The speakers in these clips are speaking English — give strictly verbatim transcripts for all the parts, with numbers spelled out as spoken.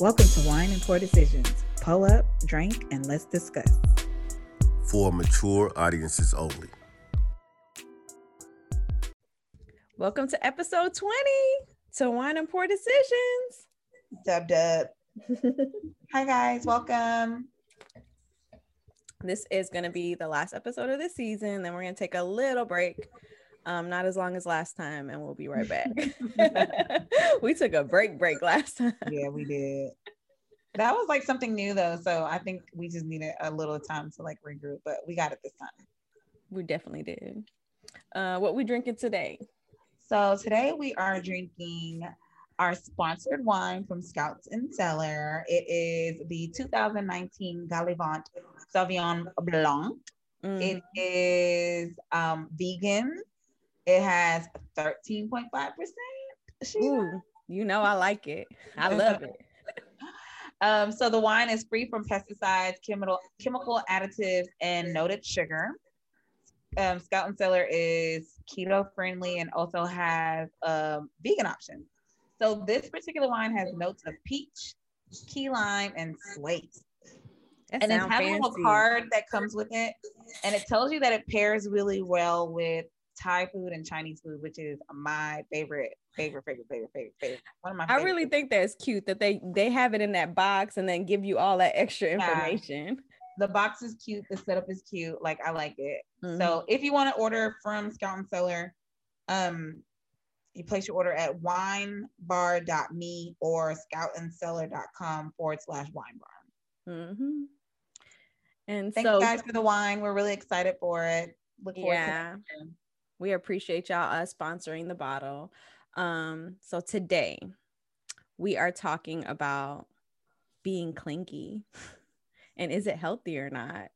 Welcome to Wine and Poor Decisions. Pull up, drink, and let's discuss. For mature audiences only. Welcome to episode twenty to Wine and Poor Decisions. Dub dub. Hi guys, welcome. This is going to be the last episode of this season. Then we're going to take a little break. Um, not as long as last time, and we'll be right back. We took a break break last time. Yeah, we did. That was like something new though. So I think we just needed a little time to like regroup, but we got it this time. We definitely did. Uh, what we drinking today? So today we are drinking our sponsored wine from Scouts and Cellar. It is the two thousand nineteen Gallivant Sauvignon Blanc. Mm. It is um, vegan. It has thirteen point five percent. Ooh, you know I like it. I love it. um, so the wine is free from pesticides, chemical chemical additives, and noted sugar. Um, Scout and Cellar is keto friendly and also has um, vegan options. So this particular wine has notes of peach, key lime, and slate. That and it has a little card that comes with it, and it tells you that it pairs really well with Thai food and Chinese food, which is my favorite, favorite, favorite, favorite, favorite, favorite. One of my favorites. I really think that's cute that they they have it in that box and then give you all that extra information. Uh, the box is cute. The setup is cute. Like, I like it. Mm-hmm. So if you want to order from Scout and Cellar, um, you place your order at winebar dot me or scoutandcellar.com forward slash winebar. Mm-hmm. And thanks so- guys for the wine. We're really excited for it. Look forward yeah. to it. We appreciate y'all uh, sponsoring the bottle. Um, so today we are talking about being clingy and is it healthy or not?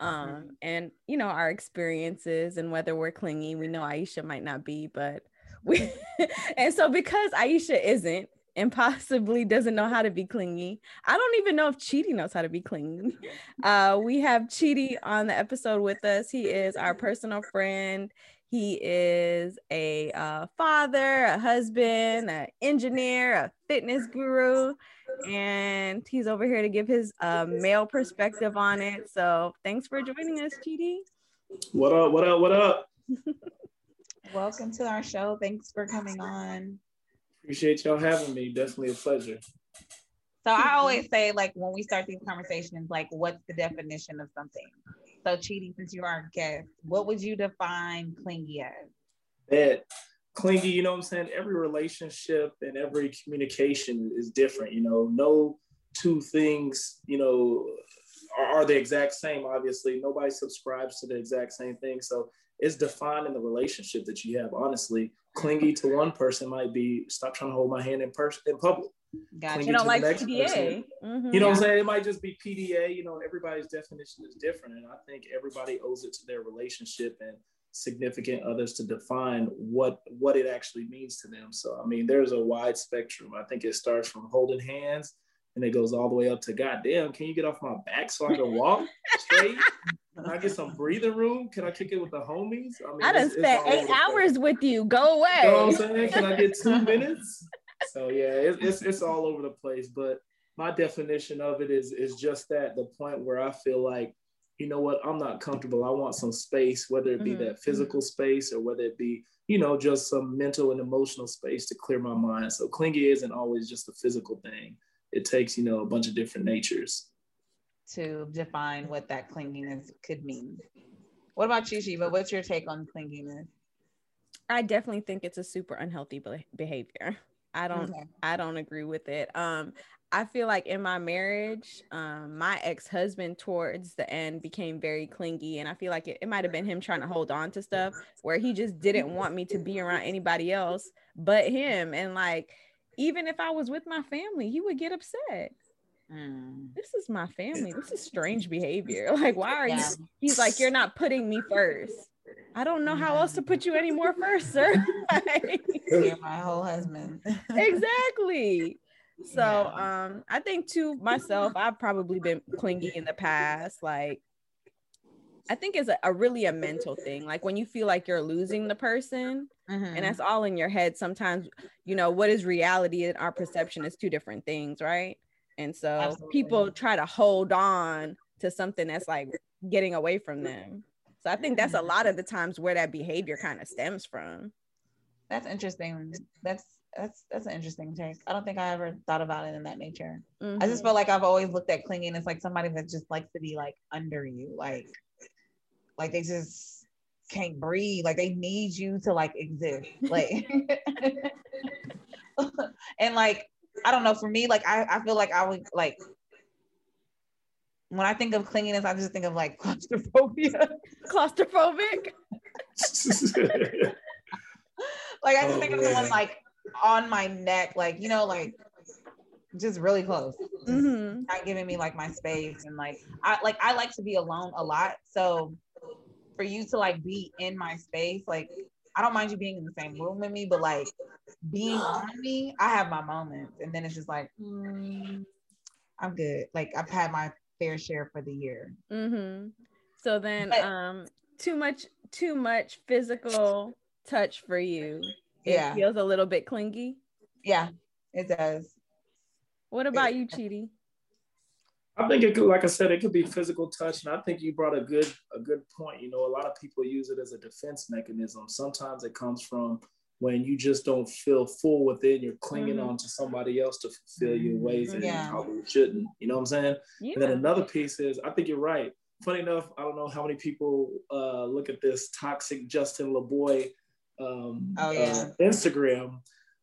Um, mm-hmm. And, you know, our experiences and whether we're clingy. We know Aisha might not be, but we, and so because Aisha isn't and possibly doesn't know how to be clingy, I don't even know if Chidi knows how to be clingy. Uh, we have Chidi on the episode with us. He is our personal friend. He is a uh, father, a husband, an engineer, a fitness guru, and he's over here to give his uh, male perspective on it. So thanks for joining us, Chidi. What up, what up, what up? Welcome to our show. Thanks for coming on. Appreciate y'all having me. Definitely a pleasure. So I always say, like, when we start these conversations, like, what's the definition of something? So, Chidi, since you are our guest, what would you define clingy as? That clingy, you know what I'm saying? Every relationship and every communication is different, you know? No two things, you know, are, are the exact same, obviously. Nobody subscribes to the exact same thing. So it's defined in the relationship that you have, honestly. Clingy to one person might be, stop trying to hold my hand in person in public. Gotcha. You don't like P D A. Mm-hmm. You know yeah. what I'm saying? It might just be P D A, you know, and everybody's definition is different. And I think everybody owes it to their relationship and significant others to define what, what it actually means to them. So, I mean, there's a wide spectrum. I think it starts from holding hands and it goes all the way up to, goddamn, can you get off my back so I can walk straight? Can I get some breathing room? Can I kick it with the homies? I mean, I done it's, spent it's eight hours with you. Go away. You know what I'm saying? Can I get two minutes? So yeah, it, it's it's all over the place. But my definition of it is is just that, the point where I feel like, you know what, I'm not comfortable. I want some space, whether it be mm-hmm. that physical space or whether it be, you know, just some mental and emotional space to clear my mind. So clingy isn't always just a physical thing. It takes, you know, a bunch of different natures to define what that clinginess could mean. What about you, Shiva? What's your take on clinginess? I definitely think it's a super unhealthy be- behavior. I don't, okay. I don't agree with it. Um, I feel like in my marriage, um, my ex-husband towards the end became very clingy, and I feel like it, it might've been him trying to hold on to stuff where he just didn't want me to be around anybody else but him. And like, even if I was with my family, he would get upset. This is my family. This is strange behavior. Like, why are yeah. you? He's like, you're not putting me first. I don't know how else to put you anymore first, sir. Like, you're my whole husband. Exactly. So um, I think to myself, I've probably been clingy in the past. Like, I think it's a, a really a mental thing. Like when you feel like you're losing the person mm-hmm. and that's all in your head. Sometimes, you know, what is reality and our perception is two different things, right? And so Absolutely. people try to hold on to something that's like getting away from them. So I think that's a lot of the times where that behavior kind of stems from. That's interesting. That's that's that's an interesting take. I don't think I ever thought about it in that nature. Mm-hmm. I just feel like I've always looked at clinginess like somebody that just likes to be like under you, like like they just can't breathe, like they need you to like exist, like and like I don't know, for me, like I, I feel like I would like, when I think of clinginess, I just think of like claustrophobia. Claustrophobic? Like I just oh, think of someone like on my neck, like, you know, like just really close. Mm-hmm. Not giving me like my space. And like I like I like to be alone a lot. So for you to like be in my space, like I don't mind you being in the same room with me, but like being on me, I have my moments. And then it's just like, mm, I'm good. Like I've had my fair share for the year. Mm-hmm. So then but, um too much too much physical touch for you, it yeah feels a little bit clingy. Yeah, it does. What about you, Chidi? I think it could, like I said, it could be physical touch, and I think you brought a good a good point. You know, a lot of people use it as a defense mechanism. Sometimes it comes from when you just don't feel full within, you're clinging mm-hmm. on to somebody else to fulfill your ways that yeah. you probably shouldn't. You know what I'm saying? Yeah. And then another piece is, I think you're right. Funny enough, I don't know how many people uh, look at this toxic Justin LeBoy um, oh, yeah. uh, Instagram,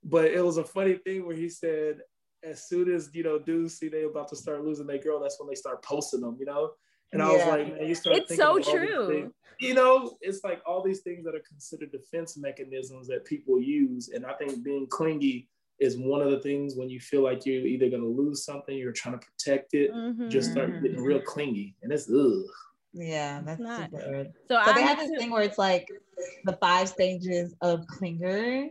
but it was a funny thing where he said, as soon as, you know, dudes see they about to start losing their girl, that's when they start posting them, you know? And yeah. I was like, man, you start it's thinking so true. You know, it's like all these things that are considered defense mechanisms that people use. And I think being clingy is one of the things when you feel like you're either going to lose something, you're trying to protect it, mm-hmm. just start getting real clingy. And it's, ugh. Yeah, that's not super. So, so I they have this to- thing where it's like the five stages of clinger.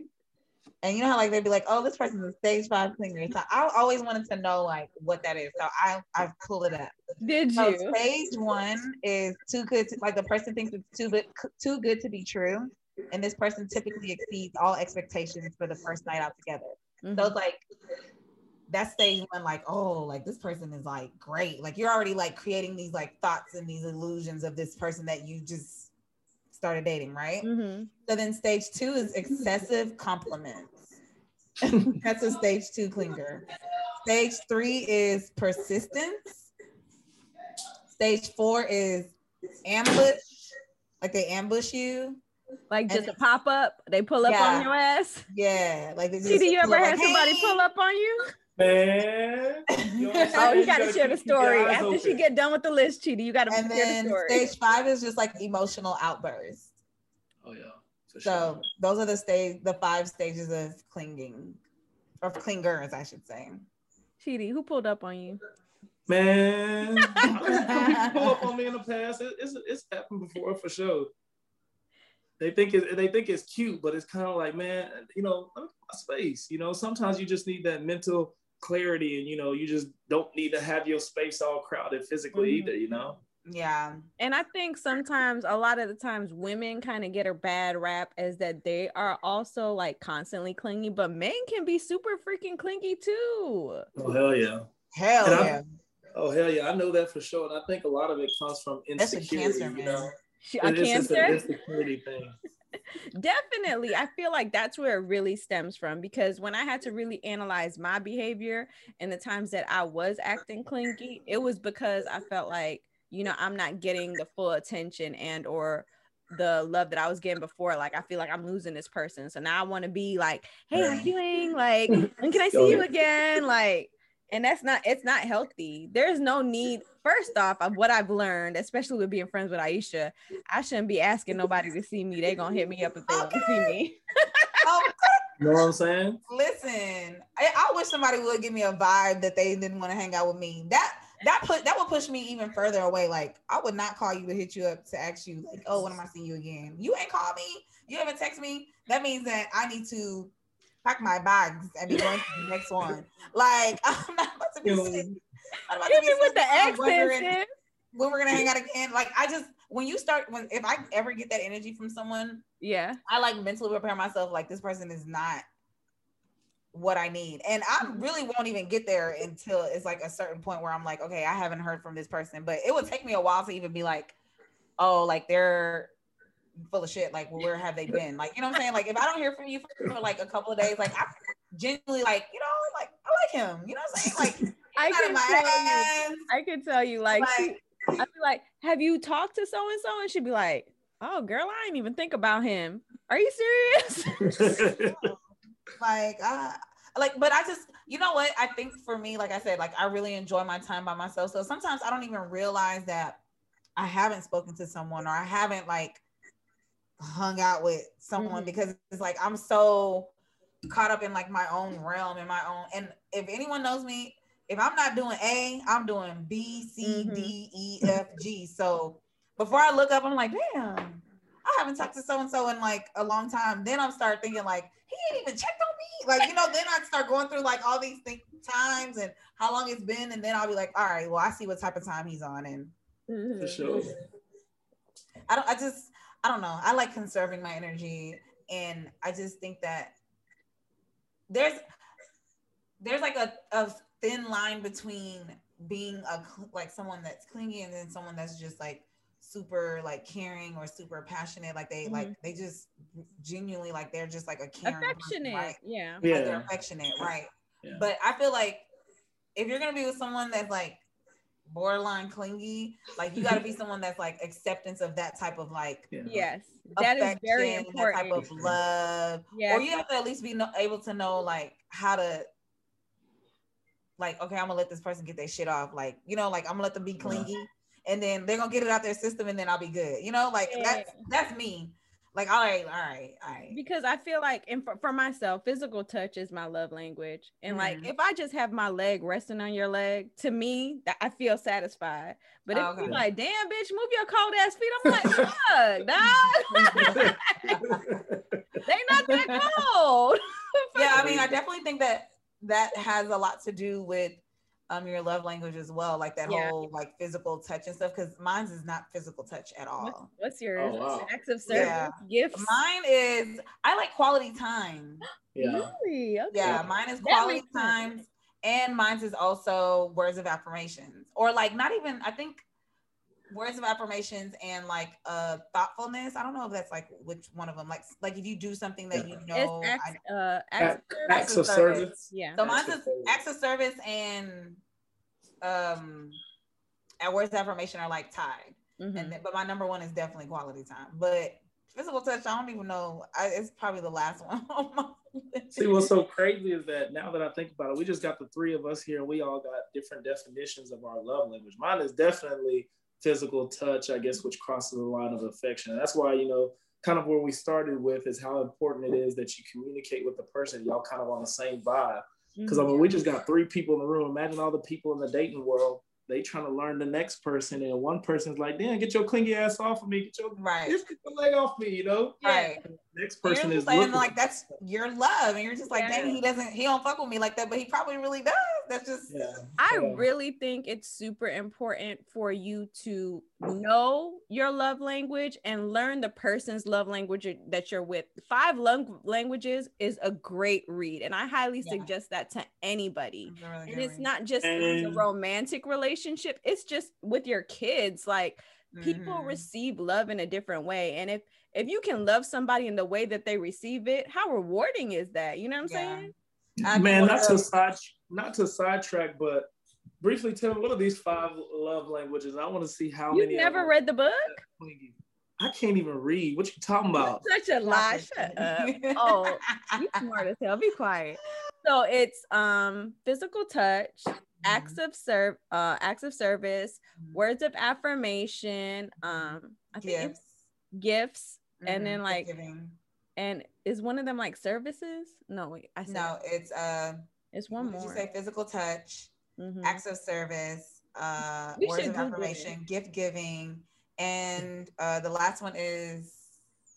And you know how like they'd be like, oh, this person's a stage five clinger. So I always wanted to know like what that is. So I I pulled it up. Did so you? Stage one is too good to, like the person thinks it's too good too good to be true, and this person typically exceeds all expectations for the first night out together. Mm-hmm. So it's like that's stage one. Like, oh, like this person is like great. Like you're already like creating these like thoughts and these illusions of this person that you just started dating, right? Mm-hmm. So then stage two is excessive compliments. That's a stage two clinger. Stage three is persistence. Stage four is ambush, like they ambush you. Like just and a pop up, they pull up yeah. on your ass. Yeah, like they just. Did you ever have like, somebody hey. pull up on you? Man. You know oh, you, you gotta, gotta share the story. After open. She get done with the list, Chidi, you gotta and share then the story. Stage five is just like emotional outbursts. Oh yeah. So, so those are the stage, the five stages of clinging, or clingers, I should say. Chidi, who pulled up on you? Man, pull up on me in the past. It, it's it's happened before for sure. They think it, they think it's cute, but it's kind of like, man, you know, let me get my space. You know, sometimes you just need that mental clarity, and you know, you just don't need to have your space all crowded physically mm-hmm. either, you know. Yeah. And I think sometimes a lot of the times women kind of get a bad rap as that they are also like constantly clingy, but men can be super freaking clingy too. Oh hell yeah. Hell and yeah. I, oh hell yeah. I know that for sure. And I think a lot of it comes from insecurity. That's a cancer, you know. A cancer? An insecurity thing. Definitely. I feel like that's where it really stems from, because when I had to really analyze my behavior and the times that I was acting clingy, it was because I felt like, you know, I'm not getting the full attention and or the love that I was getting before. Like, I feel like I'm losing this person. So now I want to be like, hey, how are you doing? Like, when can I see you again? Like, and that's not, it's not healthy. There's no need. First off, of what I've learned, especially with being friends with Aisha, I shouldn't be asking nobody to see me. They're going to hit me up if they okay. want to see me. Okay. You know what I'm saying? Listen, I, I wish somebody would give me a vibe that they didn't want to hang out with me. That that put that would push me even further away. Like, I would not call you to hit you up to ask you, like, oh, when am I seeing you again? You ain't called me. You haven't texted me. That means that I need to pack my bags and be going to the next one. Like, I'm not about to be sitting. Give me with the accent. When we're gonna hang out again? Like, I just when you start when if I ever get that energy from someone, yeah, I like mentally prepare myself. Like, this person is not what I need. And I really won't even get there until it's like a certain point where I'm like, okay, I haven't heard from this person, but it would take me a while to even be like, oh, like they're full of shit. Like, well, where have they been? Like, you know what I'm saying? Like, if I don't hear from you for, for like a couple of days, like I genuinely like, you know, like I like him, you know what I'm saying? Like, I can tell you, I can tell you, like, like I'd be like, have you talked to so-and-so? And she'd be like, oh girl, I didn't even think about him. Are you serious? Like, I, like, but I just, you know what? I think for me, like I said, like, I really enjoy my time by myself. So sometimes I don't even realize that I haven't spoken to someone or I haven't like hung out with someone, mm-hmm. because it's like, I'm so caught up in like my own realm and my own. And if anyone knows me, if I'm not doing A, I'm doing B, C, mm-hmm. D, E, F, G. So before I look up, I'm like, damn, I haven't talked to so-and-so in like a long time. Then I'll start thinking like, he ain't even checked on me. Like, you know, then I'd start going through like all these things, times and how long it's been. And then I'll be like, all right, well, I see what type of time he's on. And for sure. I don't, I just, I don't know. I like conserving my energy. And I just think that there's, there's like a, a thin line between being a, like someone that's clingy and then someone that's just like super like caring or super passionate, like they mm-hmm. like they just genuinely like they're just like a caring affectionate person, right? yeah yeah like they're affectionate, right? Yeah. But I feel like if you're gonna be with someone that's like borderline clingy, like you gotta be someone that's like acceptance of that type of like yeah. yes, that is very important, that type of love. Yeah. Or you have to at least be no- able to know like how to like, okay, I'm gonna let this person get their shit off, like, you know, like I'm gonna let them be clingy. Yeah. And then they're gonna get it out their system, and then I'll be good. You know, like yeah. that's that's me. Like, all right, all right, all right. Because I feel like, and for, for myself, physical touch is my love language. And mm-hmm. like, if I just have my leg resting on your leg, to me, that I feel satisfied. But if okay. you're like, damn, bitch, move your cold ass feet, I'm like, fuck, dog. They not that cold. Yeah, I mean, I definitely think that that has a lot to do with um your love language as well, like that yeah. whole like physical touch and stuff, because mine's is not physical touch at all. What's, what's your oh, wow. acts of service, yeah. gifts? Mine is, I like quality time. Yeah. Really? Okay. Yeah, mine is quality time, and mine's is also words of affirmations, or like not even, I think words of affirmations and like uh thoughtfulness. I don't know if that's like which one of them, like like if you do something that yeah. you know, acts, I, uh, acts, acts of service. service yeah so mine's just acts of service and um and words of affirmation are like tied, mm-hmm. and then, but my number one is definitely quality time, but physical touch, I don't even know, I, it's probably the last one on my list. See, what's so crazy is that now that I think about it, we just got the three of us here and we all got different definitions of our love language. Mine is definitely physical touch, I guess, which crosses the line of affection. And that's why, you know, kind of where we started with is how important it is that you communicate with the person. Y'all kind of on the same vibe. Because I mean, we just got three people in the room. Imagine all the people in the dating world. They trying to learn the next person, and one person's like, "Damn, get your clingy ass off of me. Get your right. Get your leg off me." You know. Right. And the next person is like, like, "That's your love," and you're just like, yeah. "Dang, he doesn't. He don't fuck with me like that, but he probably really does." That's just. Yeah. I yeah. really think it's super important for you to know your love language and learn the person's love language that you're with. Five love languages is a great read, and I highly yeah. suggest that to anybody. It's really and it's read. Not just and... a romantic relationship. Relationship, it's just with your kids, like people mm-hmm. receive love in a different way, and if if you can love somebody in the way that they receive it, how rewarding is that? You know what I'm yeah. saying? I Man, not to side not to sidetrack, but briefly tell me, what are these five love languages? I want to see how you many. You never read the book? I can't even read. What you talking about? That's such a lie. Shut up. Oh, you smart as hell. Be quiet. So it's um physical touch, acts of serve uh acts of service, words of affirmation, um I think gifts, gifts mm-hmm. and then like giving. And is one of them like services? No, wait, I said no, it's uh it's one more. Did you say physical touch, mm-hmm. acts of service, uh we words of affirmation, gift giving, and uh the last one is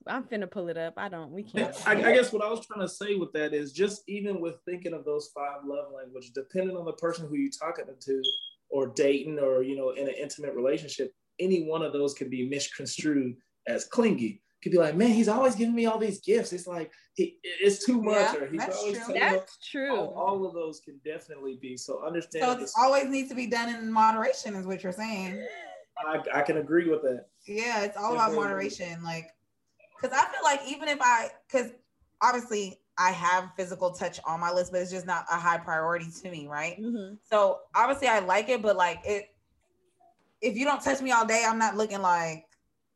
I'm finna pull it up. I don't, we can't. I, I guess what I was trying to say with that is just even with thinking of those five love languages, depending on the person who you're talking to or dating or, you know, in an intimate relationship, any one of those can be misconstrued as clingy. could be like, man, he's always giving me all these gifts. It's like, it, it's too much. Yeah, or he's that's always true. That's true. All, all of those can definitely be. So understand. So it always needs to be done in moderation is what you're saying. I, I can agree with that. Yeah, it's all about moderation. Like, because I feel like even if I, because obviously I have physical touch on my list, but it's just not a high priority to me, right? Mm-hmm. So obviously I like it, but like it, if you don't touch me all day, I'm not looking like,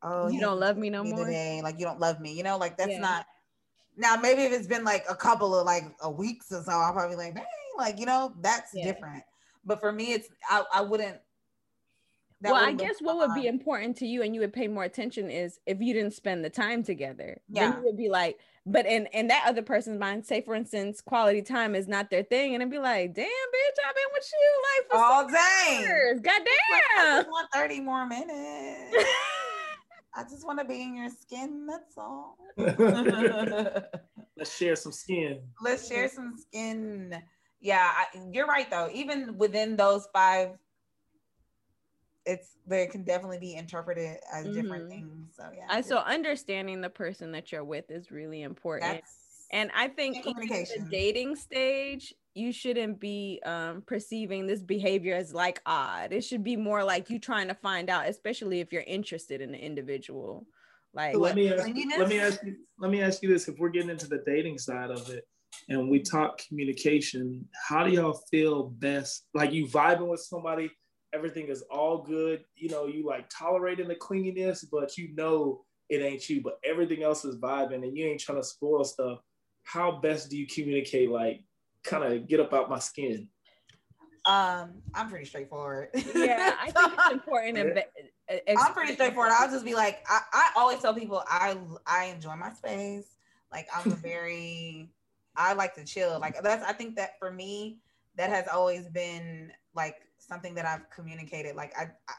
oh, you don't love me no more today. Like, you don't love me, you know, like that's yeah. not. Now maybe if it's been like a couple of like a weeks or so, I'll probably like, dang, like, you know, that's yeah. different. But for me, it's I, I wouldn't. That well, I guess what would be important to you and you would pay more attention is if you didn't spend the time together. Yeah. Then you would be like, but in, in that other person's mind, say for instance, quality time is not their thing. And it'd be like, damn, bitch, I've been with you like for all day. Years. God damn. I just want thirty more minutes. I just want to be in your skin. That's all. Let's share some skin. Let's share some skin. Yeah, I, you're right though. Even within those five, it's there can definitely be interpreted as different mm-hmm. things. So yeah. I, so understanding the person that you're with is really important. That's, and I think in the dating stage, you shouldn't be um, perceiving this behavior as like odd. It should be more like you trying to find out, especially if you're interested in the individual. Like so let me ask, let me ask you let me ask you this: if we're getting into the dating side of it, and we talk communication, how do y'all feel best? Like you vibing with somebody. Everything is all good. You know, you like tolerating the clinginess, but you know it ain't you, but everything else is vibing and you ain't trying to spoil stuff. How best do you communicate? Like kind of get up out my skin. Um, I'm pretty straightforward. Yeah, I think it's important. And yeah. I'm pretty straightforward. I'll just be like, I, I always tell people I, I enjoy my space. Like I'm a very, I like to chill. Like that's, I think that for me, that has always been like something that I've communicated. Like I, I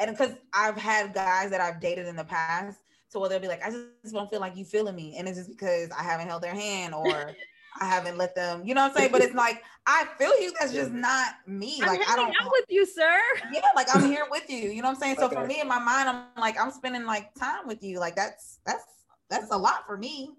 and because I've had guys that I've dated in the past, so where they'll be like, I just don't feel like you feeling me. And it's just because I haven't held their hand or I haven't let them, you know what I'm saying? But it's like, I feel you, that's just not me. Like I'm I don't out with you, sir. Yeah, like I'm here with you. You know what I'm saying? So okay. for me in my mind, I'm like, I'm spending like time with you. Like that's, that's, that's a lot for me.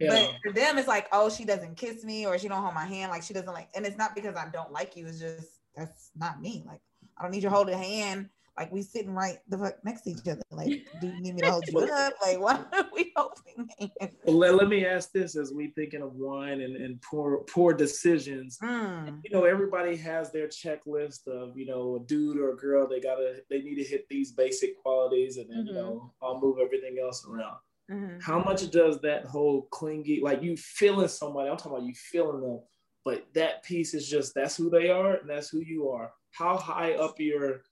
Yeah. But for them, it's like, oh, she doesn't kiss me or she don't hold my hand. Like she doesn't like, and it's not because I don't like you. It's just, that's not me. Like, I don't need your holding hand. Like we sitting right the fuck next to each other. Like, do you need me to hold you up? Like, why are we holding hands? Let, let me ask this as we thinking of wine and, and poor, poor decisions. Mm. You know, everybody has their checklist of, you know, a dude or a girl, they gotta, they need to hit these basic qualities and then, mm-hmm. you know, I'll move everything else around. Mm-hmm. How much does that whole clingy, like you feeling somebody, I'm talking about you feeling them, but that piece is just, that's who they are and that's who you are. How high up your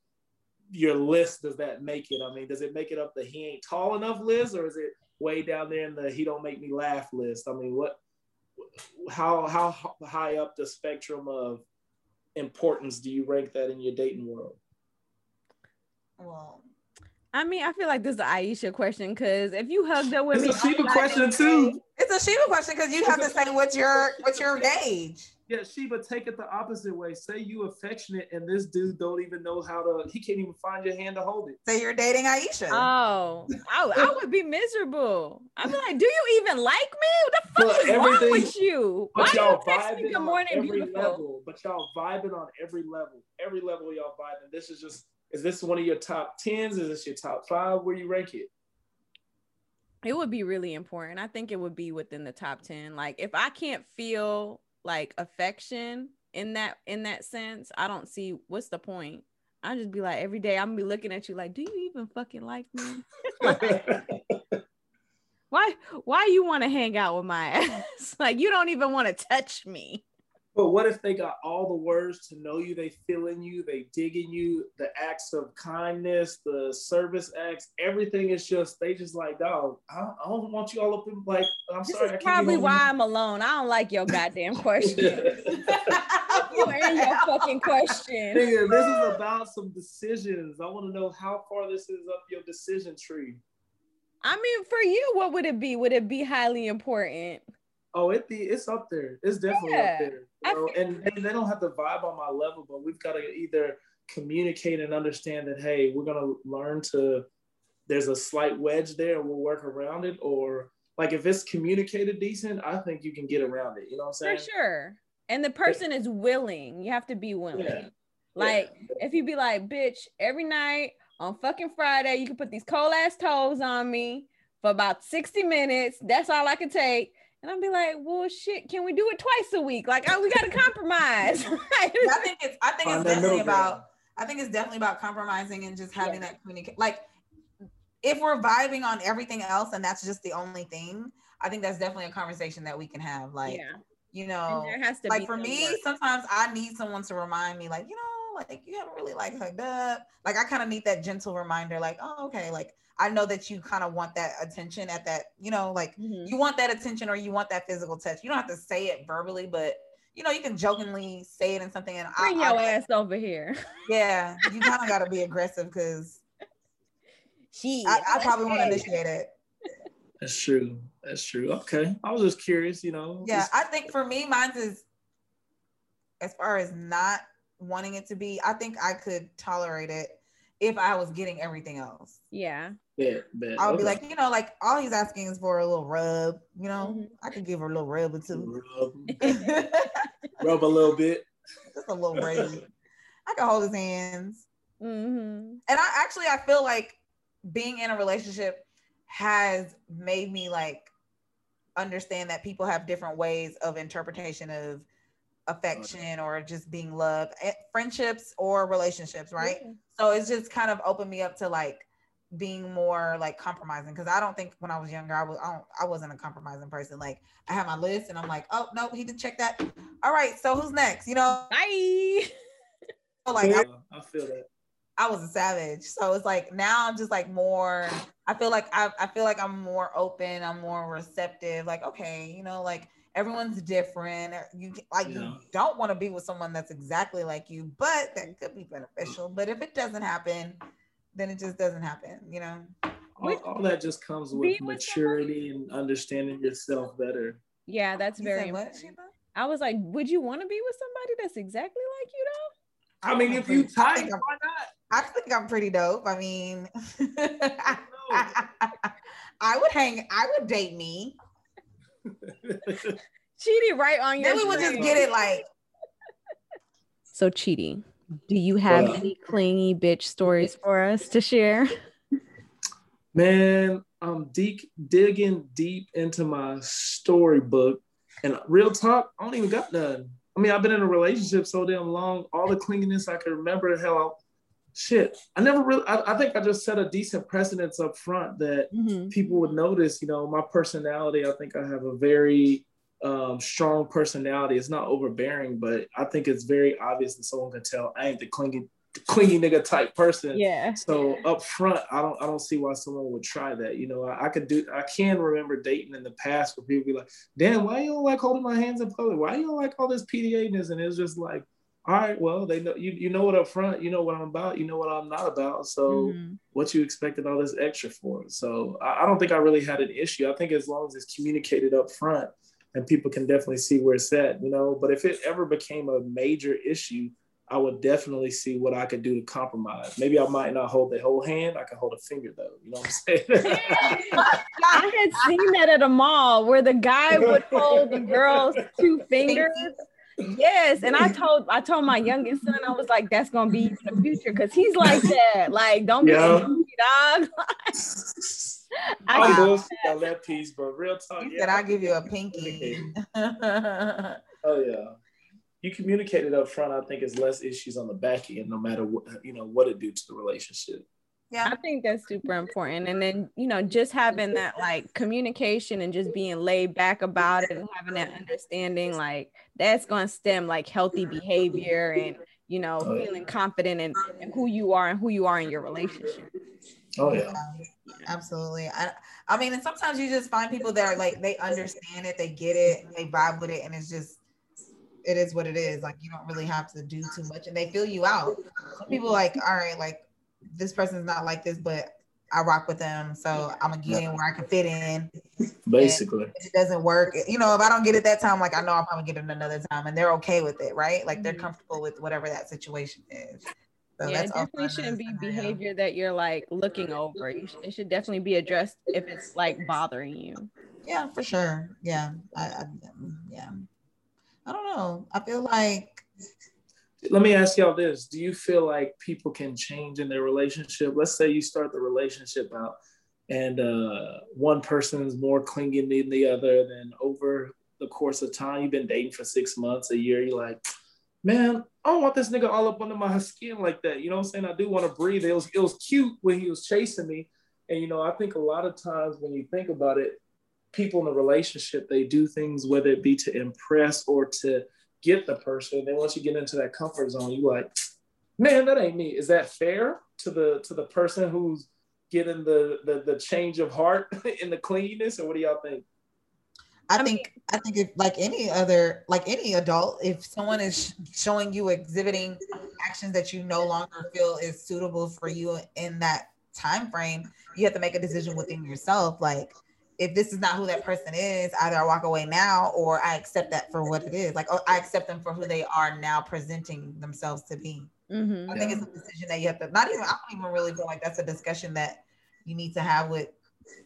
your list does that make it? I mean, does it make it up the he ain't tall enough list or is it way down there in the he don't make me laugh list? I mean, what, how how high up the spectrum of importance do you rank that in your dating world? Well, I mean, I feel like this is an Aisha question because if you hugged up with it's me, it's a Shiva question too. It's a Shiva question because you have to say what's your what's your gauge. Yeah, Shiva, take it the opposite way. Say you affectionate and this dude don't even know how to. He can't even find your hand to hold it. So you're dating Aisha. Oh, I, I would be miserable. I'd be like, do you even like me? What the fuck is wrong with you? Why do you text me good morning beautiful? Level, but y'all vibing on every level. Every level y'all vibing. This is just. Is this one of your top tens? Is this your top five? Where you rank it? It would be really important. I think it would be within the top ten. Like if I can't feel like affection in that in that sense, I don't see what's the point. I'll just be like every day I'm gonna be looking at you like, do you even fucking like me? Like, why why you want to hang out with my ass? Like you don't even want to touch me. But what if they got all the words to know you, they feeling you, they digging you, the acts of kindness, the service acts, everything is just, they just like, dog, I, I don't want you all up in, like, I'm this sorry. This is probably why home. I'm alone. I don't like your goddamn questions. You ain't your fucking question. Nigga, this is about some decisions. I want to know how far this is up your decision tree. I mean, for you, what would it be? Would it be highly important? Oh, it be it's up there. It's definitely yeah, up there. You know? feel- and, and they don't have to vibe on my level, but we've got to either communicate and understand that, hey, we're gonna learn to there's a slight wedge there and we'll work around it, or like if it's communicated decent, I think you can get around it. You know what I'm saying? For sure. And the person is willing. You have to be willing. Yeah. Like yeah. if you be like, bitch, every night on fucking Friday, you can put these cold ass toes on me for about sixty minutes. That's all I can take. And I'll be like, well, shit, can we do it twice a week? Like, oh, we got to compromise. I think it's, I think it's definitely about, I think it's definitely about compromising and just having yeah. that communication. Like, if we're vibing on everything else and that's just the only thing, I think that's definitely a conversation that we can have. Like, yeah. you know, there has to like be for me, work. Sometimes I need someone to remind me, like, you know, like you haven't really like hooked up. Like, I kind of need that gentle reminder, like, oh, okay, like, I know that you kind of want that attention at that, you know, like mm-hmm. you want that attention or you want that physical touch. You don't have to say it verbally, but you know, you can jokingly say it in something. And Bring I, your I, ass over here. Yeah. You kind of got to be aggressive because she, I, I probably won't initiate it. That's true. That's true. Okay. I was just curious, you know. Yeah. Just- I think for me, mine is as far as not wanting it to be, I think I could tolerate it if I was getting everything else. Yeah. Yeah, I would okay. be like, you know, like all he's asking is for a little rub, you know, mm-hmm. I could give her a little rub or two. Rub, rub a little bit. Just a little brave. I can hold his hands. Mm-hmm. And I actually, I feel like being in a relationship has made me like understand that people have different ways of interpretation of affection or just being loved, friendships or relationships, right? Yeah. So it's just kind of opened me up to like being more like compromising, because I don't think when I was younger I was I, don't, I wasn't a compromising person. Like I had my list and I'm like, oh nope, he didn't check that. All right, so who's next? You know, bye. So like yeah, I, I feel that I was a savage. So it's like now I'm just like more. I feel like I I feel like I'm more open. I'm more receptive. Like okay, you know, like. Everyone's different. You like yeah. you don't want to be with someone that's exactly like you, but that could be beneficial. But if it doesn't happen, then it just doesn't happen, you know. All, all that just comes with maturity and understanding yourself better. Yeah, that's very important. I was like, would you want to be with somebody that's exactly like you though? I mean, if you tight, why not? I think I'm pretty dope. I mean, I would hang. I would date me. Chidi, right on your. Then we would just get it like. So Chidi, do you have well, any clingy bitch stories for us to share? Man, I'm de- digging deep into my storybook, and real talk, I don't even got none. I mean, I've been in a relationship so damn long. All the clinginess I can remember, hell, shit. I never really. I, I think I just set a decent precedence up front that mm-hmm. people would notice. You know, my personality. I think I have a very um strong personality. It's not overbearing, but I think it's very obvious that someone can tell I ain't the clingy clingy nigga type person. Yeah. So up front, I don't I don't see why someone would try that. You know, I, I could do I can remember dating in the past where people be like, damn, why you don't like holding my hands in public? Why you don't like all this P D A-ness? And it's just like, all right, well, they know you you know what up front, you know what I'm about, you know what I'm not about. So mm-hmm. what you expected all this extra for. So I, I don't think I really had an issue. I think as long as it's communicated up front, and people can definitely see where it's at, you know. But if it ever became a major issue, I would definitely see what I could do to compromise. Maybe I might not hold the whole hand. I can hold a finger, though. You know what I'm saying? I had seen that at a mall where the guy would hold the girl's two fingers. Yes, and I told I told my youngest son, I was like, that's gonna be the future, because he's like that. Like, don't be yeah. dog. I wow. got that piece, but real talk. You yeah, said I'll give you a pinky. Oh yeah, you communicate it up front. I think it's less issues on the back end, no matter what you know what it do to the relationship. Yeah, I think that's super important. And then you know, just having that like communication and just being laid back about it and having that understanding, like that's going to stem like healthy behavior and you know oh, feeling yeah. confident in, in who you are and who you are in your relationship. Oh yeah. yeah, absolutely. I, I mean, and sometimes you just find people that are like they understand it, they get it, they vibe with it, and it's just it is what it is. Like you don't really have to do too much, and they feel you out. Some people like, all right, like this person's not like this, but I rock with them, so I'm gonna get in where I can fit in. Basically, and if it doesn't work, you know, if I don't get it that time, like I know I'll probably get it another time, and they're okay with it, right? Like they're comfortable with whatever that situation is. So yeah, that's it definitely shouldn't be behavior that you're like looking over. It should definitely be addressed if it's like bothering you. Yeah, for sure. Yeah, I, I yeah. I don't know. I feel like. Let me ask y'all this: do you feel like people can change in their relationship? Let's say you start the relationship out, and uh, one person is more clingy than the other. Then over the course of time, you've been dating for six months, a year. You're like, man, I don't want this nigga all up under my skin like that. You know what I'm saying? I do want to breathe. It was, it was cute when he was chasing me. And, you know, I think a lot of times when you think about it, people in a relationship, they do things, whether it be to impress or to get the person. And then once you get into that comfort zone, you like, man, that ain't me. Is that fair to the to the person who's getting the the, the change of heart in the cleanness? Or what do y'all think? I think I think if like any other, like any adult, if someone is showing you, exhibiting actions that you no longer feel is suitable for you in that time frame, you have to make a decision within yourself. Like, if this is not who that person is, either I walk away now or I accept that for what it is. Like, I accept them for who they are now presenting themselves to be. Mm-hmm. I think it's a decision that you have to, not even, I don't even really feel like that's a discussion that you need to have with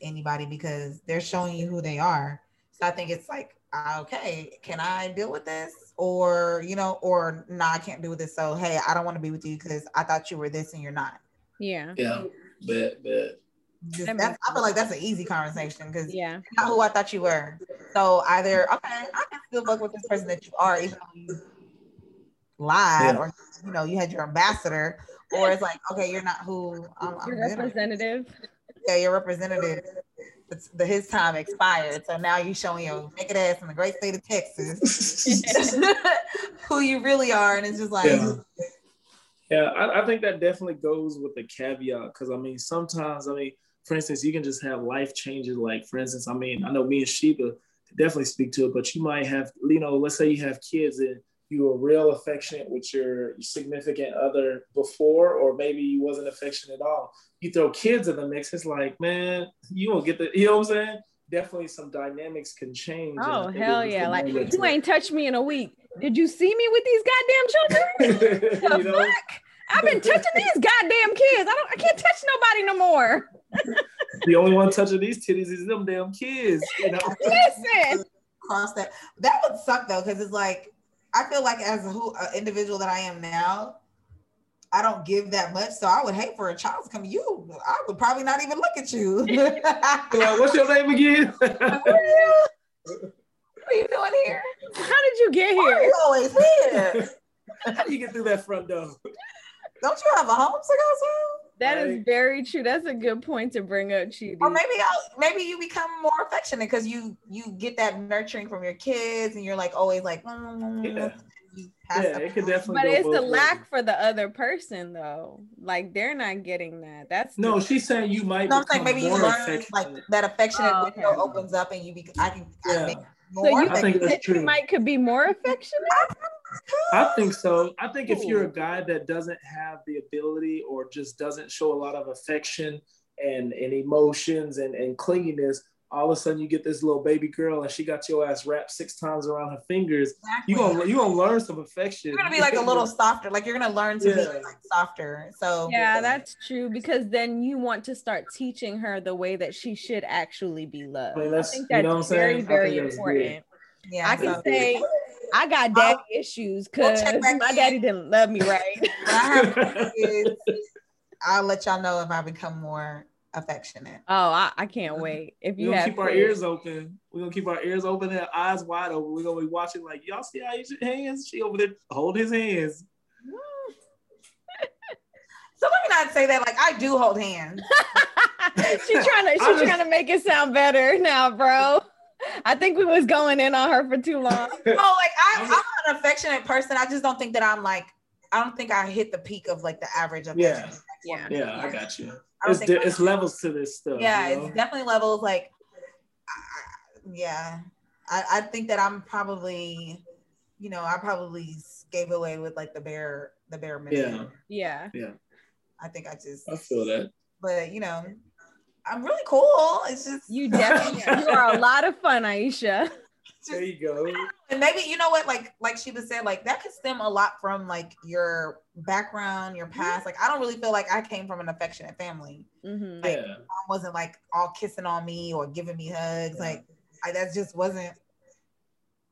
anybody, because they're showing you who they are. So I think it's like, okay, can I deal with this? Or, you know, or no, nah, I can't deal with this. So, hey, I don't want to be with you because I thought you were this and you're not. Yeah. Yeah. Bet, bet. Just, that that's, I feel like that's an easy conversation because yeah, not who I thought you were. So either, okay, I can still fuck with this person that you are, even though you lied, yeah, or, you know, you had your ambassador, or it's like, okay, you're not who I'm. Your representative. Yeah, your representative. It's the, his time expired, so now you showing your naked ass in the great state of Texas who you really are, and it's just like, yeah, yeah I, I think that definitely goes with the caveat, because I mean, sometimes, I mean, for instance, you can just have life changes. Like, for instance, I mean, I know me and Shiva definitely speak to it, but you might have, you know, let's say you have kids and you were real affectionate with your significant other before, or maybe you wasn't affectionate at all. You throw kids in the mix, it's like, man, you won't get the, you know what I'm saying? Definitely some dynamics can change. Oh, hell yeah. Like, you ain't touched me in a week. Did you see me with these goddamn children? The fuck? I've been touching these goddamn kids. I don't, I can't touch nobody no more. The only one touching these titties is them damn kids. You know? Listen. Cross that. That would suck though, because it's like, I feel like as a who uh, individual that I am now, I don't give that much, so I would hate for a child to come to you. I would probably not even look at you. Like, what's your name again? What are you? What are you doing here? How did you get here? Why are you always here? How do you get through that front door? Don't you have a home to go to? That right. Is very true. That's a good point to bring up, Chidi. Or maybe I'll, maybe you become more affectionate because you you get that nurturing from your kids, and you're like always like. Mm-hmm. Yeah, yeah, it could definitely. But it's the lack ways. For the other person though. Like, they're not getting that. That's no. The, she's saying you might. No, I'm saying maybe you learn like that affectionate oh, window okay. opens up, and you be. I can. Yeah. I make more so you, I think that's true. You might could be more affectionate. I think so. I think if you're a guy that doesn't have the ability or just doesn't show a lot of affection and, and emotions and, and clinginess, all of a sudden you get this little baby girl and she got your ass wrapped six times around her fingers. Exactly. You're gonna, you gonna learn some affection. You're gonna be like a little softer. Like, you're gonna learn to yeah. be like softer. So yeah, that's true, because then you want to start teaching her the way that she should actually be loved. I, mean, I think that's, you know, very, very important. Yeah, I can say I got daddy I'll, issues because my in. daddy didn't love me right. I have I'll let y'all know if I become more affectionate. Oh, I, I can't wait. If you We're have keep kids. Our ears open. We're gonna keep our ears open and eyes wide open. We're gonna be watching like, y'all see Aisha's hands? She over there hold his hands. So let me not say that. Like, I do hold hands. She's trying to she's trying to make it sound better now, bro. I think we was going in on her for too long. Oh, like I, I'm an affectionate person. I just don't think that I'm like, I don't think I hit the peak of like the average of yeah. yeah, yeah, I got you. I it's, de- it's levels to this stuff. Yeah, you know? It's definitely levels. Like, I, yeah, I, I think that I'm probably, you know, I probably gave away with like the bare, the bare minimum. Yeah, yeah, yeah. I think I just. I feel that. But you know. I'm really cool. It's just you definitely you are a lot of fun, Aisha. There you go. And maybe, you know what, like like Shiva said, like that could stem a lot from like your background, your past. Like I don't really feel like I came from an affectionate family. Mm-hmm. Like yeah. Mom wasn't like all kissing on me or giving me hugs. Yeah. Like I, that just wasn't.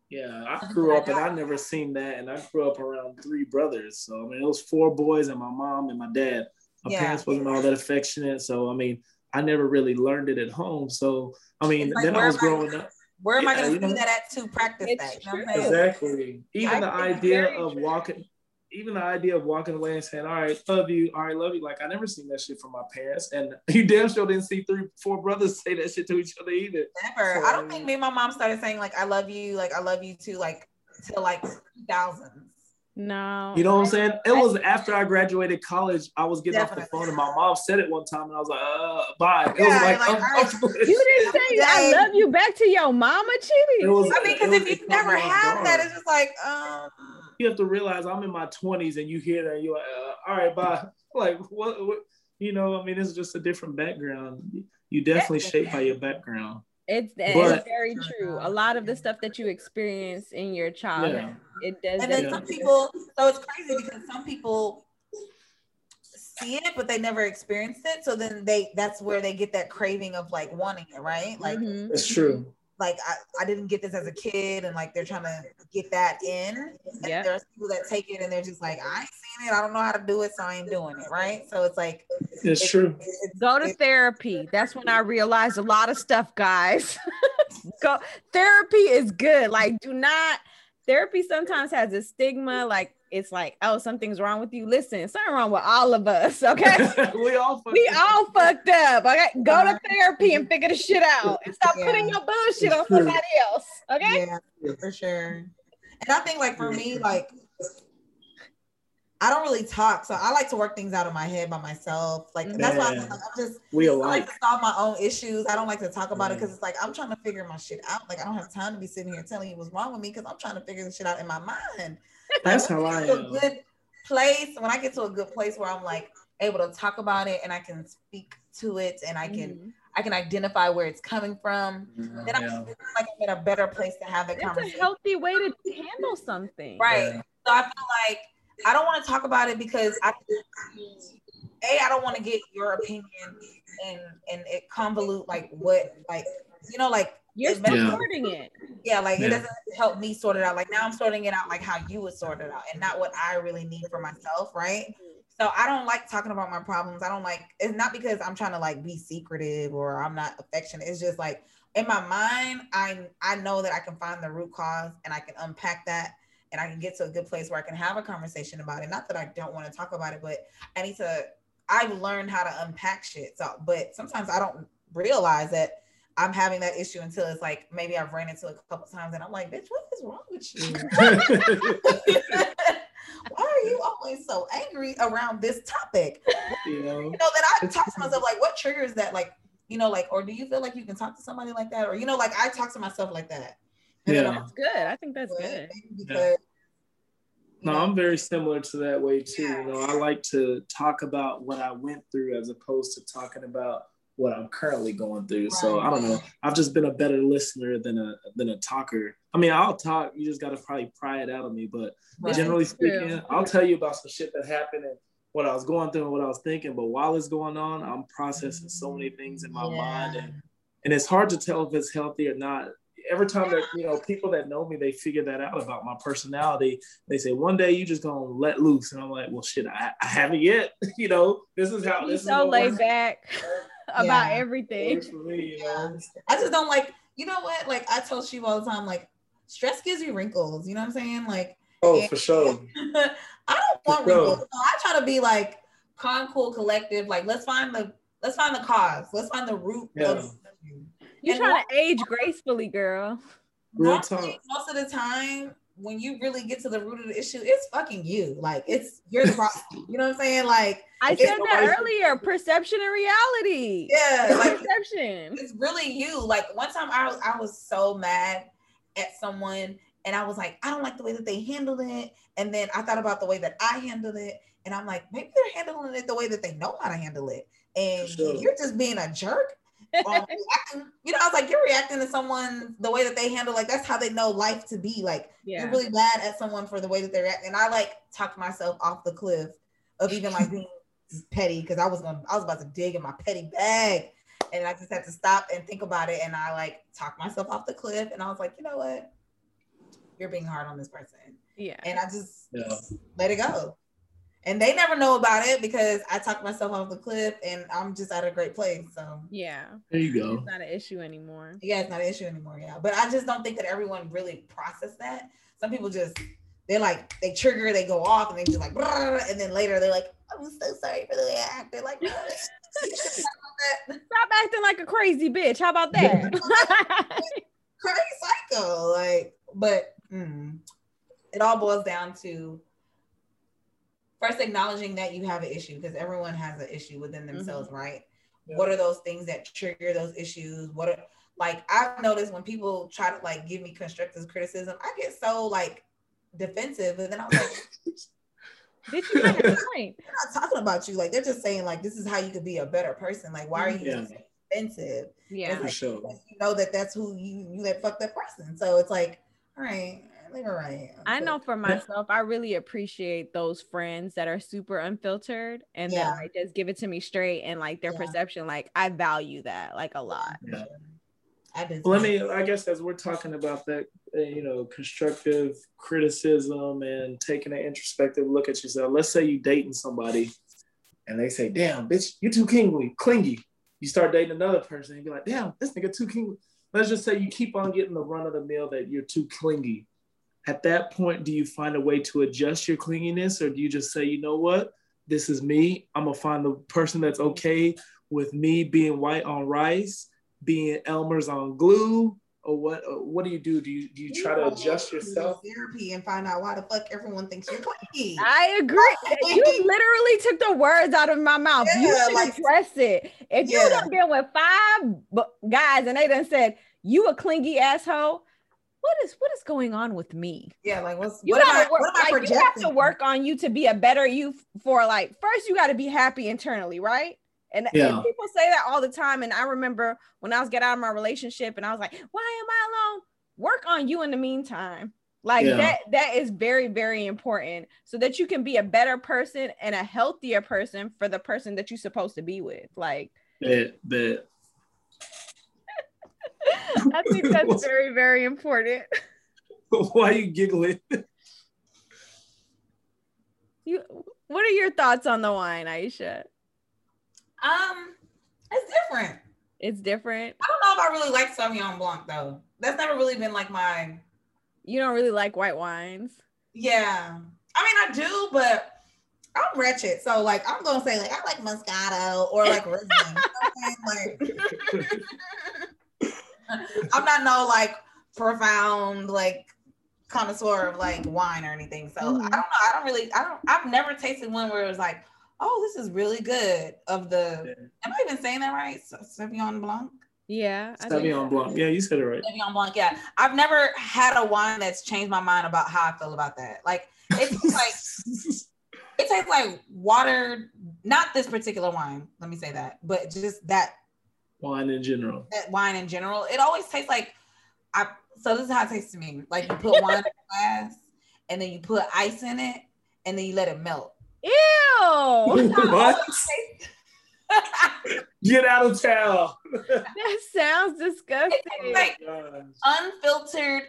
Yeah, I grew up and I never seen that. And I grew up around three brothers. So I mean, it was four boys and my mom and my dad. My yeah. parents wasn't all that affectionate. So I mean, I never really learned it at home. So I mean, like, then I was growing I, up. Where am yeah, I going to do know? that at to practice it's that? You know exactly. Even I the idea of true. walking, even the idea of walking away and saying, "All right, love you. All right, love you." Like I never seen that shit from my parents, and you damn sure didn't see three, four brothers say that shit to each other either. Never. So, I don't think me and my mom started saying like "I love you," like "I love you too," like till like two thousands. No. You know what I'm saying? It was after I graduated college. I was getting Definitely. off the phone and my mom said it one time and I was like, uh, bye. It yeah, was like, like right. You didn't say I love you back to your mama, Chidi. It was, I mean, because if you never have that, it's just like, um. You have to realize I'm in my twenties and you hear that and you're like, uh, all right, bye. Like, what, what, you know, I mean, it's just a different background. You definitely shaped by your background. It's, it's very true. A lot of the stuff that you experience in your childhood, yeah. it does. And then some people, so it's crazy because some people see it, but they never experienced it. So then they, that's where they get that craving of like wanting it, right? Like, mm-hmm. it's true. Like, I, I didn't get this as a kid, and like they're trying to get that in. And yeah. there's people that take it and they're just like, I ain't seen it. I don't know how to do it, so I ain't doing it, right? So it's like, it's it, true. It, it, Go to it, therapy. That's when I realized a lot of stuff, guys. Go therapy is good. Like, do not therapy sometimes has a stigma, like. It's like, oh, something's wrong with you. Listen, something wrong with all of us, okay? we all fucked we up. all fucked up. Okay, go uh, to therapy and figure the shit out, and stop yeah. putting your bullshit on somebody else. Okay? Yeah, for sure. And I think, like for me, like I don't really talk, so I like to work things out in my head by myself. Like Man. that's why I'm, like, I'm just we I like to solve my own issues. I don't like to talk about Man. it because it's like I'm trying to figure my shit out. Like I don't have time to be sitting here telling you what's wrong with me because I'm trying to figure this shit out in my mind. That's how I am. A good place when I get to a good place where I'm like able to talk about it and I can speak to it and I can mm-hmm. I can identify where it's coming from. Mm-hmm. Then I feel like I'm in a better place to have that That's conversation. It's a healthy way to handle something, right? Yeah. So I feel like I don't want to talk about it because I a I don't want to get your opinion and and it convolute like what like you know like. You're still yeah. sorting it. Yeah, like yeah. it doesn't help me sort it out. Like now I'm sorting it out like how you would sort it out and not what I really need for myself, right? Mm-hmm. So I don't like talking about my problems. I don't like, it's not because I'm trying to like be secretive or I'm not affectionate. It's just like in my mind, I, I know that I can find the root cause and I can unpack that and I can get to a good place where I can have a conversation about it. Not that I don't want to talk about it, but I need to, I've learned how to unpack shit. So, but sometimes I don't realize that I'm having that issue until it's like, maybe I've ran into it a couple times and I'm like, bitch, what is wrong with you? Why are you always so angry around this topic? You know, you know that I talk to myself like, what triggers that? Like, you know, like, or do you feel like you can talk to somebody like that? Or, you know, like I talk to myself like that. And yeah. That's good. I think that's good. Because, yeah. No, know, I'm very similar to that way too. Yeah. You know, I like to talk about what I went through as opposed to talking about what I'm currently going through. Right. So I don't know. I've just been a better listener than a than a talker. I mean, I'll talk. You just got to probably pry it out of me. But right. generally speaking, yeah. I'll tell you about some shit that happened and what I was going through and what I was thinking. But while it's going on, I'm processing so many things in my yeah. mind. And, and it's hard to tell if it's healthy or not. Every time that, you know, people that know me, they figure that out about my personality. They say, one day you just gonna let loose. And I'm like, well, shit, I, I haven't yet. You know, this is how this so is so laid back. About yeah. everything. Me, you know? yeah. I just don't like, you know what? Like I tell Shiva all the time, like stress gives you wrinkles. You know what I'm saying? Like oh, and, for sure. I don't want for wrinkles. Sure. So I try to be like calm, cool, collective. Like let's find the let's find the cause. Let's find the root. Yeah. Of You're and trying what, to age gracefully, girl. Real talk. Most of the time, when you really get to the root of the issue, it's fucking you. Like it's you're the problem. You know what I'm saying? Like I said that earlier, perception and reality. Yeah, like perception. It's really you. Like one time I was I was so mad at someone and I was like, I don't like the way that they handled it. And then I thought about the way that I handled it. And I'm like, maybe they're handling it the way that they know how to handle it. And sure. you're just being a jerk. um, you know, I was like, you're reacting to someone the way that they handle, like, that's how they know life to be. Like, yeah. You're really mad at someone for the way that they react. And I like talked myself off the cliff of even like being petty, because I was gonna, I was about to dig in my petty bag, and I just had to stop and think about it. And I like talked myself off the cliff, and I was like, you know what? You're being hard on this person. Yeah. And I just yeah. let it go. And they never know about it because I talked myself off the cliff, and I'm just at a great place. So yeah, there you go. It's not an issue anymore. Yeah, it's not an issue anymore. Yeah, but I just don't think that everyone really process that. Some people just they like they trigger, they go off, and they just like, and then later they're like, I'm so sorry for the way I acted. Like, stop acting like a crazy bitch. How about that? Crazy psycho. Like, but mm, it all boils down to. First, acknowledging that you have an issue, because everyone has an issue within themselves, mm-hmm. right? Yeah. What are those things that trigger those issues? What are, like, I've noticed when people try to, like, give me constructive criticism, I get so, like, defensive, and then I'm like, did you make a point? They're not talking about you. Like, they're just saying, like, this is how you could be a better person. Like, why are you yeah. defensive? Yeah. For like, sure. You know that that's who you, you that fucked that person. So it's like, all right. Right. I know for myself, I really appreciate those friends that are super unfiltered and yeah. that like just give it to me straight, and like their yeah. perception, like I value that like a lot. Yeah. I just, well, I mean, I guess as we're talking about that, you know, constructive criticism and taking an introspective look at yourself. Let's say you dating somebody and they say, damn, bitch, you too kingly, clingy. You start dating another person and you're like, damn, this nigga too kingly. Let's just say you keep on getting the run of the mill that you're too clingy. At that point, do you find a way to adjust your clinginess, or do you just say, you know what, this is me. I'm gonna find the person that's okay with me being white on rice, being Elmer's on glue, or what? Or what do you do? Do you do you try to adjust yourself? Therapy and find out why the fuck everyone thinks you're clingy. I agree. You literally took the words out of my mouth. Yeah, you should like, address it. If yeah. you done been with five guys and they done said you a clingy asshole. What is what is going on with me? Yeah, like what's you what, am I, work, what am I projecting? Like, you have to work on you to be a better you for like first you got to be happy internally, right? And, yeah. and people say that all the time. And I remember when I was getting out of my relationship and I was like, why am I alone? Work on you in the meantime. Like yeah. that that is very, very important so that you can be a better person and a healthier person for the person that you're supposed to be with. Like that that I think that's very, very important. Why are you giggling? You, what are your thoughts on the wine, Aisha? Um, it's different. It's different. I don't know if I really like Sauvignon Blanc though. That's never really been like my. You don't really like white wines? Yeah, I mean I do, but I'm wretched. So like I'm gonna say like I like Moscato or like Riesling. You know what I'm saying? Like. I'm not no like profound like connoisseur of like wine or anything, so mm-hmm. I don't know. I don't really. I don't. I've never tasted one where it was like, oh, this is really good. Of the, yeah. am I even saying that right? Sauvignon Blanc. Yeah, Sauvignon Blanc. Yeah, you said it right. Sauvignon Blanc. Yeah, I've never had a wine that's changed my mind about how I feel about that. Like it tastes like. It tastes like water. Not this particular wine. Let me say that, but just that. Wine in general. That wine in general. It always tastes like, I. so this is how it tastes to me. Like you put wine in a glass and then you put ice in it and then you let it melt. Ew! What? Get out of town. That sounds disgusting. It's like oh unfiltered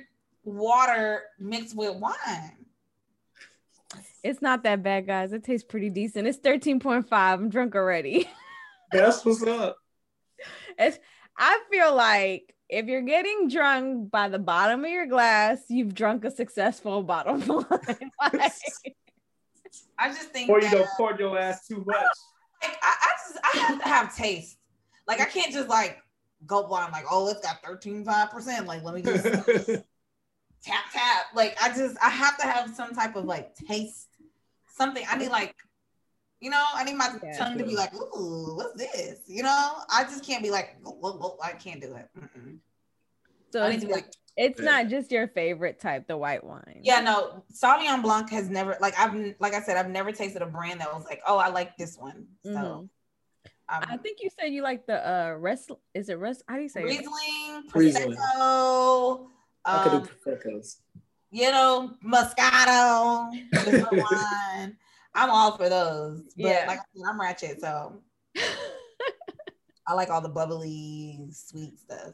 water mixed with wine. It's not that bad, guys. It tastes pretty decent. It's thirteen point five. I'm drunk already. That's what's up. It's, I feel like if you're getting drunk by the bottom of your glass, you've drunk a successful bottle of wine. Like, I just think, or you don't pour your ass too much. I, like, I, I just I have to have taste. Like I can't just like go blind. Like oh, it's got thirteen point five percent. Like let me just tap tap. Like I just I have to have some type of like taste. Something I need like. You know, I need my yeah, tongue to be like, ooh, what's this? You know, I just can't be like, whoa, whoa, whoa, I can't do it. Mm-mm. So I need to be like, it's yeah. not just your favorite type, the white wine. Yeah, no, Sauvignon Blanc has never, like I've, like I said, I've never tasted a brand that was like, oh, I like this one. So. Mm-hmm. Um, I think you said you like the uh rest. Is it rest? How do you say Riesling, Riesling. Prosecco, I could um, do Prosecco's. You know, Moscato, wine. I'm all for those. But yeah. like I said, I'm ratchet, so I like all the bubbly, sweet stuff.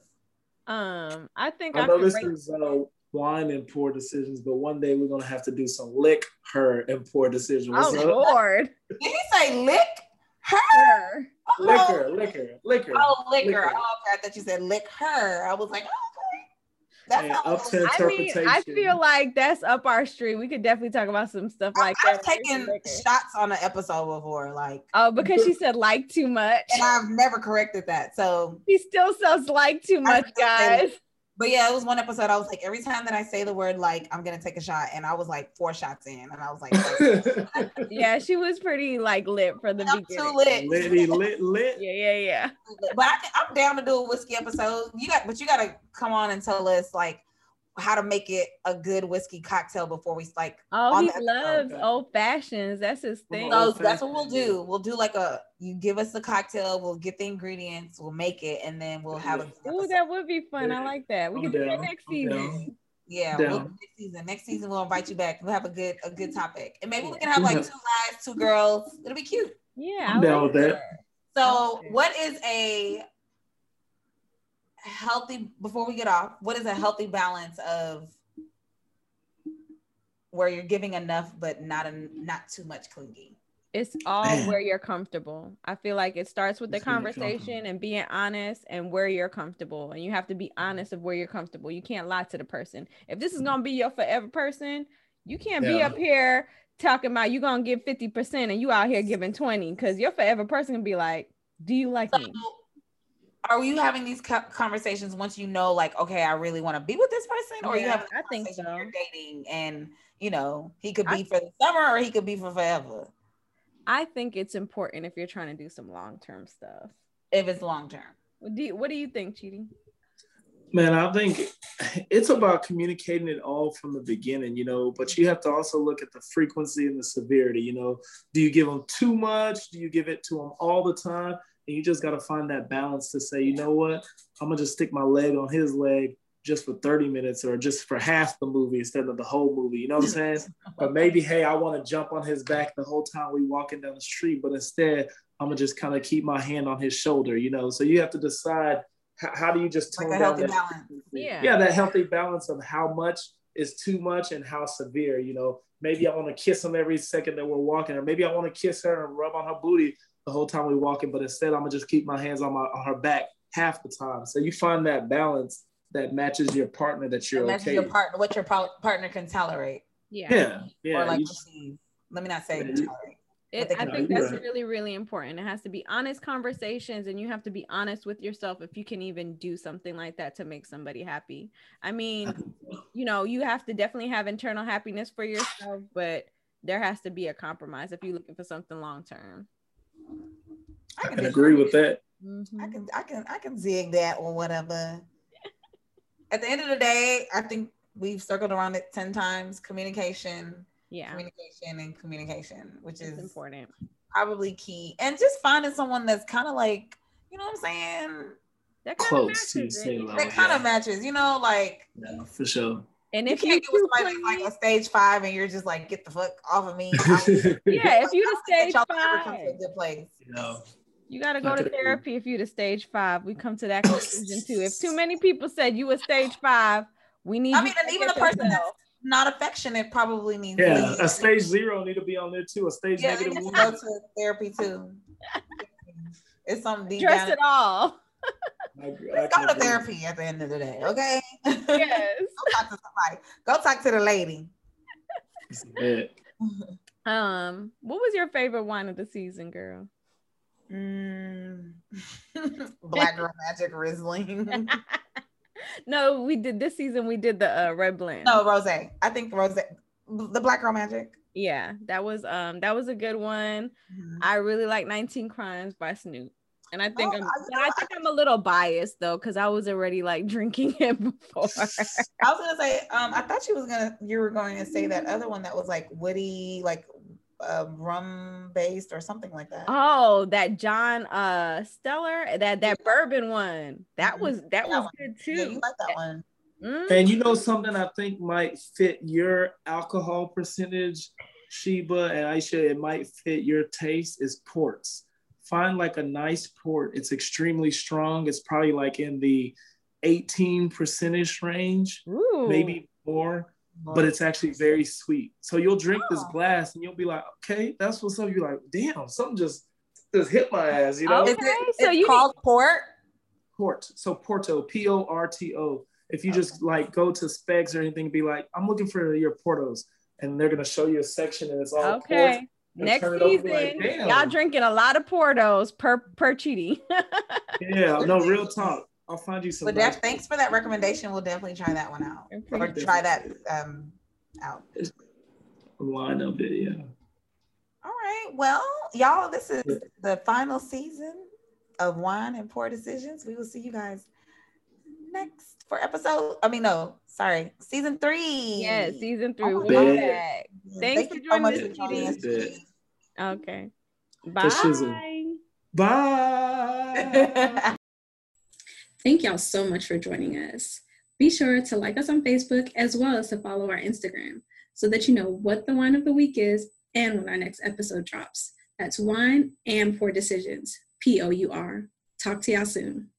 Um, I think I know this rate- is uh, wine and poor decisions, but one day we're gonna have to do some lick her and poor decisions. Oh so- Lord! Did he say lick her? Oh. Liquor, liquor, liquor. Oh, liquor. liquor. Oh, I thought you said lick her. I was like, oh, that's hey, up to interpretation. I mean, I feel like that's up our street. We could definitely talk about some stuff I, like I've that. I've taken shots on an episode before, like oh, because she said like too much, and I've never corrected that. So he still says like too much, guys. But yeah, it was one episode. I was like, every time that I say the word like, I'm gonna take a shot, and I was like four shots in, and I was like, yeah, she was pretty like lit for the I'm beginning. Too lit, Litty, lit, lit. Yeah, yeah, yeah. But I can, I'm down to do a whiskey episode. You got, but you gotta come on and tell us like how to make it a good whiskey cocktail before we like. Oh, he loves old fashions. That's his thing. So that's what we'll do. We'll do like a. You give us the cocktail, we'll get the ingredients, we'll make it, and then we'll have a oh, that would be fun. I like that. We I'm can down. do that next I'm season. Down. Yeah, down. We'll do next season. Next season we'll invite you back. We'll have a good a good topic. And maybe yeah. we can have like two guys, two girls. It'll be cute. Yeah. I'm down with that. So what is a healthy before we get off, what is a healthy balance of where you're giving enough but not a, not too much clingy? It's all Man. where you're comfortable. I feel like it starts with the it's conversation and being honest and where you're comfortable. And you have to be honest of where you're comfortable. You can't lie to the person. If this is going to be your forever person, you can't yeah. be up here talking about you're going to give fifty percent and you out here giving twenty because your forever person can be like, do you like so, me? Are you having these conversations once you know, like, okay, I really want to be with this person? Or yeah, you have I think so. You're dating and, you know, he could be I, for the summer or he could be for forever. I think it's important if you're trying to do some long-term stuff. If it's long-term. What do you, what do you think, Chidi? Man, I think it's about communicating it all from the beginning, you know, but you have to also look at the frequency and the severity, you know. Do you give them too much? Do you give it to them all the time? And you just got to find that balance to say, you know what, I'm going to just stick my leg on his leg just for thirty minutes or just for half the movie instead of the whole movie, you know what I'm saying? Or maybe, hey, I want to jump on his back the whole time we walking down the street, but instead I'm going to just kind of keep my hand on his shoulder, you know? So you have to decide how, how do you just tone like down that balance. Yeah. yeah, that healthy balance of how much is too much and how severe, you know? Maybe I want to kiss him every second that we're walking, or maybe I want to kiss her and rub on her booty the whole time we're walking, but instead I'm going to just keep my hands on, my, on her back half the time. So you find that balance that matches your partner that you're that okay your partner, what your po- partner can tolerate. Yeah. Yeah. yeah. Or like, just, let me not say yeah, tolerate. It, I think that's right. really, really important. It has to be honest conversations and you have to be honest with yourself if you can even do something like that to make somebody happy. I mean, you know, you have to definitely have internal happiness for yourself, but there has to be a compromise if you're looking for something long-term. I can, I can agree with that. Mm-hmm. I can, I can, I can zig that or whatever. At the end of the day, I think we've circled around it ten times. Communication, yeah, communication and communication, which is important, probably key. And just finding someone that's kind of like, you know what I'm saying? That kind of matches. That kind of matches, you know, like. Yeah, for sure. And if you, you can't get with somebody that's like a stage five and you're just like, get the fuck off of me. yeah, if you're the stage five. Never come to a good place. You know. You gotta go to therapy if you're the stage five. We come to that conclusion too. If too many people said you were stage five, we need. I mean, and even the person that's not affectionate probably needs. Yeah, a stage zero need to be on there too. A stage yeah, negative. Yeah, go to therapy too. It's something deep. Dress down. It all. Let's go to therapy at the end of the day, okay? Yes. Go talk to somebody. Go talk to the lady. um, what was your favorite wine of the season, girl? Mm. Black Girl Magic Riesling. No, we did this season. We did the uh, red blend. No, rosé. I think rosé. The Black Girl Magic. Yeah, that was um that was a good one. Mm-hmm. I really like nineteen Crimes by Snoop, and I think oh, I'm I, I think I, I'm a little biased though because I was already like drinking it before. I was gonna say um I thought you was gonna you were going to say that other one that was like woody like uh, rum based or something like that. Oh, that John uh, Steller, that that bourbon one. That was that, that was one. Good too. Yeah, you like that one. Mm. And you know something I think might fit your alcohol percentage, Sheba and Aisha, it might fit your taste is ports. Find like a nice port. It's extremely strong. It's probably like in the eighteen percentage range, Ooh. maybe more, but it's actually very sweet. So you'll drink oh. this glass and you'll be like, okay, that's what's up. You're like, damn, something just, just hit my ass, you know? Okay, it, so you called need- port? Port, so Porto, P O R T O. If you okay. just like go to Specs or anything, be like, I'm looking for your Portos. And they're gonna show you a section and it's all okay. Ports. Next season, like, y'all drinking a lot of Portos per per Chidi. Yeah, no, real talk. I'll find you some. But nice. Def, thanks for that recommendation. We'll definitely try that one out, or try that um out. It's a lineup video. All right, well, y'all, this is the final season of Wine and Poor Decisions. We will see you guys next for episode. I mean, no, sorry, season three. Yes, season three. Oh, we'll be back. Thanks Thank for joining so us, Chidi. Okay. Bye. Bye. Thank y'all so much for joining us. Be sure to like us on Facebook as well as to follow our Instagram so that you know what the wine of the week is and when our next episode drops. That's Wine and Poor Decisions. P O U R. Talk to y'all soon.